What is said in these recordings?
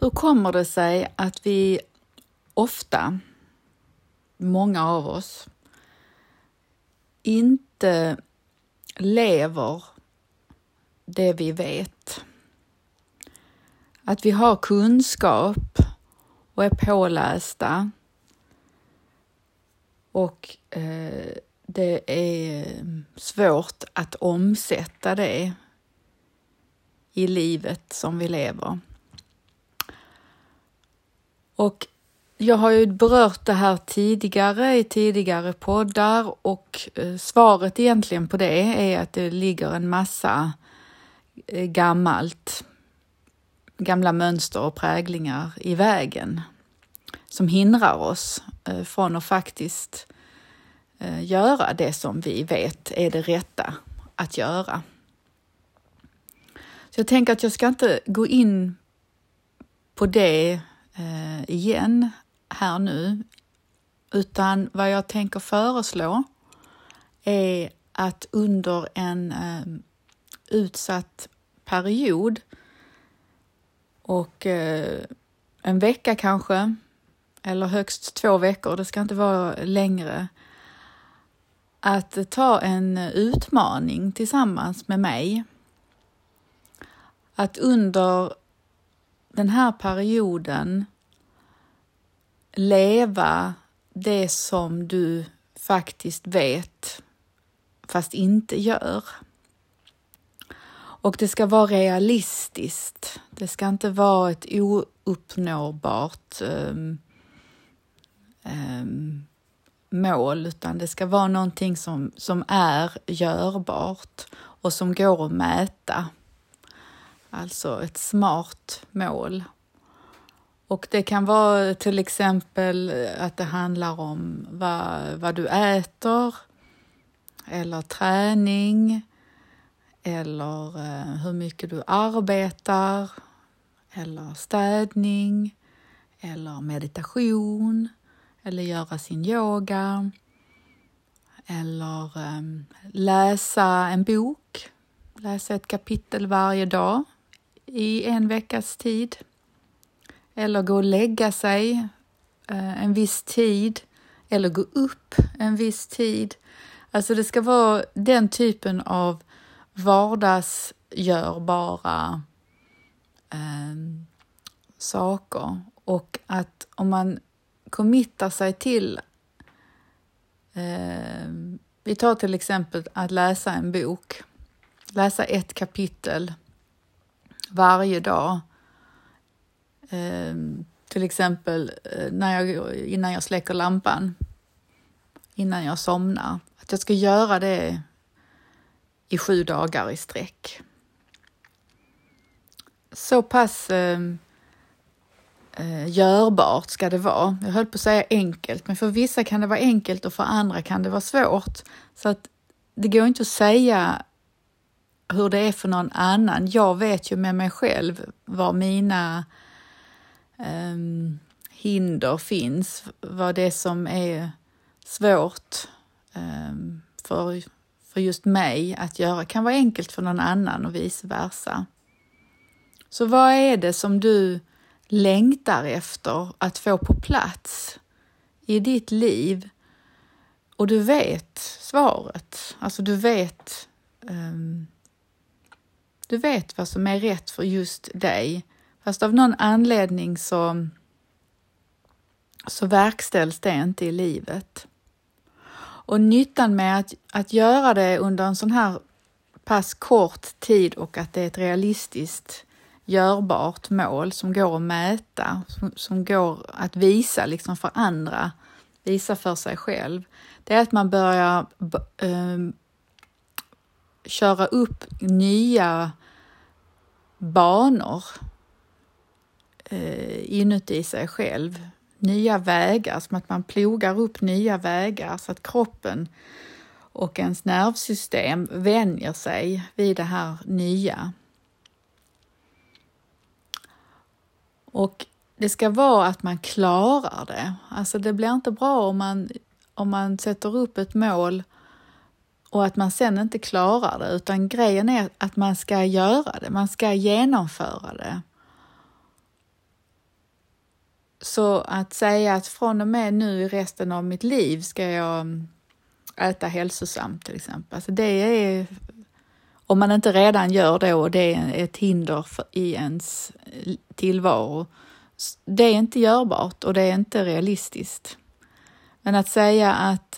Hur kommer det sig att vi ofta, många av oss, inte lever det vi vet? Att vi har kunskap och är pålästa och det är svårt att omsätta det i livet som vi lever. Och jag har ju berört det här tidigare i tidigare poddar och svaret egentligen på det är att det ligger en massa gamla mönster och präglingar i vägen som hindrar oss från att faktiskt göra det som vi vet är det rätta att göra. Så jag tänker att jag ska inte gå in på det igen här nu, utan vad jag tänker föreslå är att under en utsatt period och en vecka kanske, eller högst 2 veckor, det ska inte vara längre, att ta en utmaning tillsammans med mig. Att under den här perioden leva det som du faktiskt vet fast inte gör. Och det ska vara realistiskt. Det ska inte vara ett ouppnåbart mål, utan det ska vara någonting som är görbart och som går att mäta. Alltså ett smart mål. Och det kan vara till exempel att det handlar om vad du äter, eller träning, eller hur mycket du arbetar, eller städning, eller meditation, eller göra sin yoga, eller läsa en bok, läsa ett kapitel varje dag i en veckas tid, eller gå och lägga sig en viss tid, eller gå upp en viss tid. Alltså det ska vara den typen av vardagsgörbara saker. Och att om man committar sig till, vi tar till exempel att läsa en bok, läsa ett kapitel varje dag. Till exempel innan jag släcker lampan, innan jag somnar, att jag ska göra det i 7 dagar i sträck. Så pass görbart ska det vara. Jag höll på att säga enkelt, men för vissa kan det vara enkelt och för andra kan det vara svårt. Så att det går inte att säga hur det är för någon annan. Jag vet ju med mig själv vad mina hinder finns, vad det som är svårt för just mig att göra kan vara enkelt för någon annan och vice versa. Så vad är det som du längtar efter att få på plats i ditt liv? Och du vet svaret. Alltså du vet vad som är rätt för just dig. Fast av någon anledning så verkställs det inte i livet. Och nyttan med att göra det under en sån här pass kort tid och att det är ett realistiskt görbart mål som går att mäta, som går att visa liksom för andra, visa för sig själv. Det är att man börjar köra upp nya banor inuti sig själv. Nya vägar, som att man plogar upp nya vägar så att kroppen och ens nervsystem vänjer sig vid det här nya. Och det ska vara att man klarar det. Alltså det blir inte bra om man sätter upp ett mål och att man sen inte klarar det, utan grejen är att man ska göra det, man ska genomföra det. Så att säga att från och med nu i resten av mitt liv ska jag äta hälsosamt till exempel. Alltså det är, om man inte redan gör det och det är ett hinder i ens tillvaro. Det är inte görbart och det är inte realistiskt. Men att säga att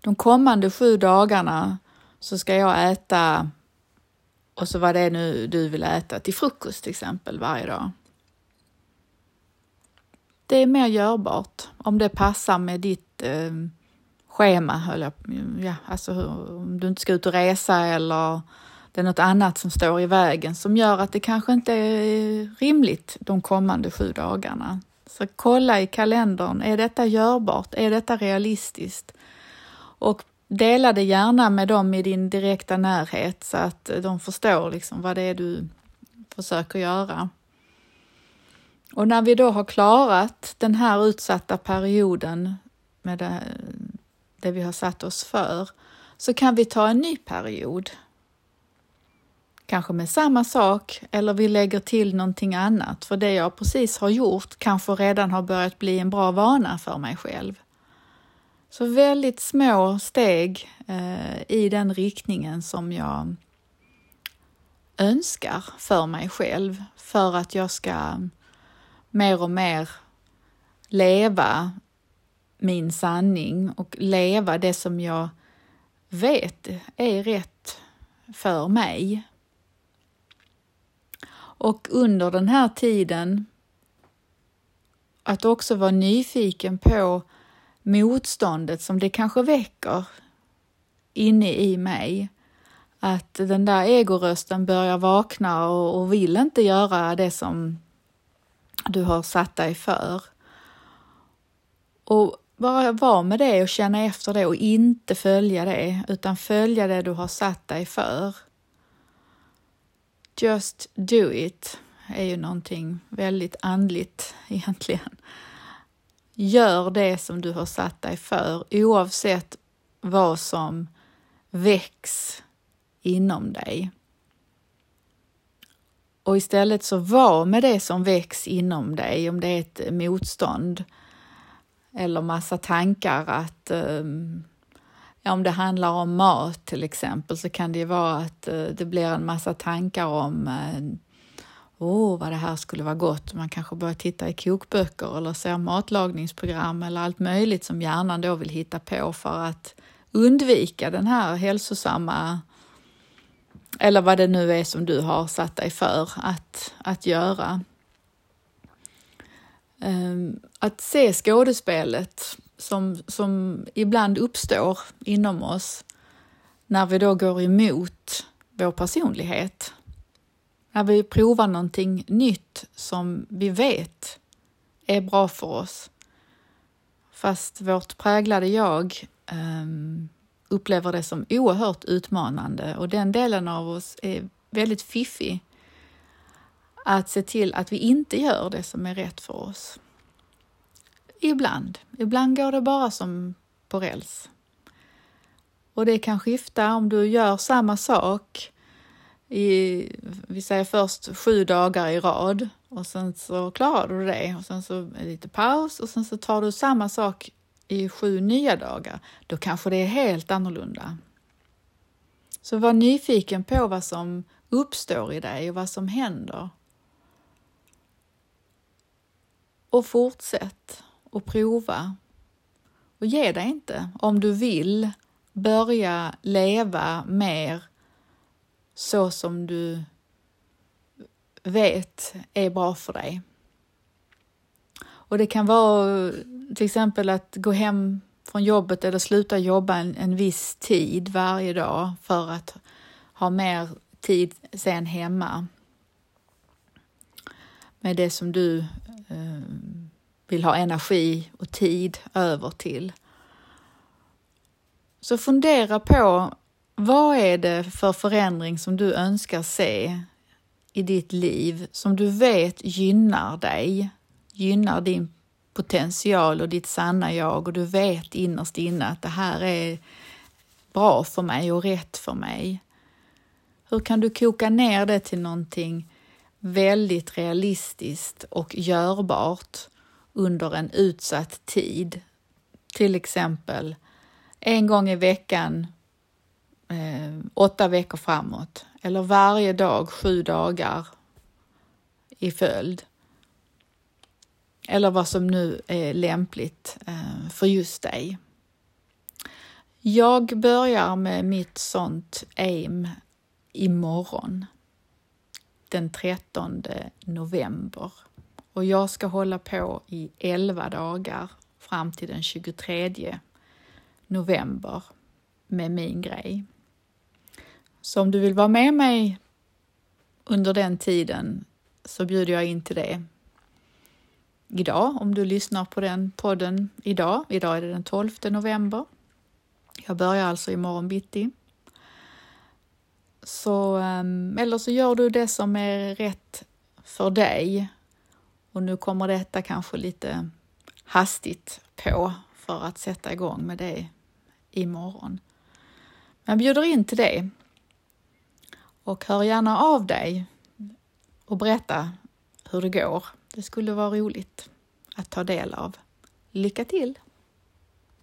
de kommande 7 dagarna så ska jag äta, och så vad det är nu du vill äta till frukost till exempel varje dag. Det är mer görbart om det passar med ditt schema. Ja, alltså om du inte ska ut och resa eller det är något annat som står i vägen som gör att det kanske inte är rimligt de kommande 7 dagarna. Så kolla i kalendern, är detta görbart? Är detta realistiskt? Och dela det gärna med dem i din direkta närhet så att de förstår liksom vad det är du försöker göra. Och när vi då har klarat den här utsatta perioden med det vi har satt oss för, så kan vi ta en ny period. Kanske med samma sak eller vi lägger till någonting annat. För det jag precis har gjort kanske redan har börjat bli en bra vana för mig själv. Så väldigt små steg i den riktningen som jag önskar för mig själv. För att jag ska mer och mer leva min sanning och leva det som jag vet är rätt för mig. Och under den här tiden att också vara nyfiken på motståndet som det kanske väcker inne i mig. Att den där egorösten börjar vakna och vill inte göra det som du har satt dig för. Och bara vara med det och känna efter det och inte följa det utan följa det du har satt dig för. Just do it är ju någonting väldigt andligt egentligen. Gör det som du har satt dig för oavsett vad som väcks inom dig. Och istället så var med det som väcks inom dig. Om det är ett motstånd eller massa tankar att... om det handlar om mat till exempel så kan det ju vara att det blir en massa tankar om vad det här skulle vara gott. Man kanske börjar titta i kokböcker eller se matlagningsprogram eller allt möjligt som hjärnan då vill hitta på för att undvika den här hälsosamma eller vad det nu är som du har satt dig för att göra. Att se skådespelet som ibland uppstår inom oss när vi då går emot vår personlighet. När vi provar någonting nytt som vi vet är bra för oss. Fast vårt präglade jag upplever det som oerhört utmanande. Och den delen av oss är väldigt fiffig att se till att vi inte gör det som är rätt för oss. Ibland går det bara som på räls. Och det kan skifta om du gör samma sak vi säger först 7 dagar i rad och sen så klarar du det och sen så är lite paus och sen så tar du samma sak i 7 nya dagar. Då kanske det är helt annorlunda. Så var nyfiken på vad som uppstår i dig och vad som händer. Och fortsätt. Och prova. Och ge dig inte. Om du vill börja leva mer så som du vet är bra för dig. Och det kan vara till exempel att gå hem från jobbet eller sluta jobba en viss tid varje dag för att ha mer tid sen hemma. Med det som du... vill ha energi och tid över till. Så fundera på vad är det för förändring som du önskar se i ditt liv som du vet gynnar dig, gynnar din potential och ditt sanna jag och du vet innerst inne att det här är bra för mig och rätt för mig. Hur kan du koka ner det till någonting väldigt realistiskt och görbart under en utsatt tid. Till exempel en gång i veckan 8 veckor framåt. Eller varje dag 7 dagar i följd. Eller vad som nu är lämpligt för just dig. Jag börjar med mitt sånt aim imorgon. Den 13 november. Och jag ska hålla på i 11 dagar fram till den 23 november med min grej. Så om du vill vara med mig under den tiden så bjuder jag in till det idag. Om du lyssnar på den podden idag. Idag är det den 12 november. Jag börjar alltså imorgon bitti. Så, eller så gör du det som är rätt för dig. Och nu kommer detta kanske lite hastigt på för att sätta igång med det imorgon. Men bjuder in till det. Och hör gärna av dig och berätta hur det går. Det skulle vara roligt att ta del av. Lycka till!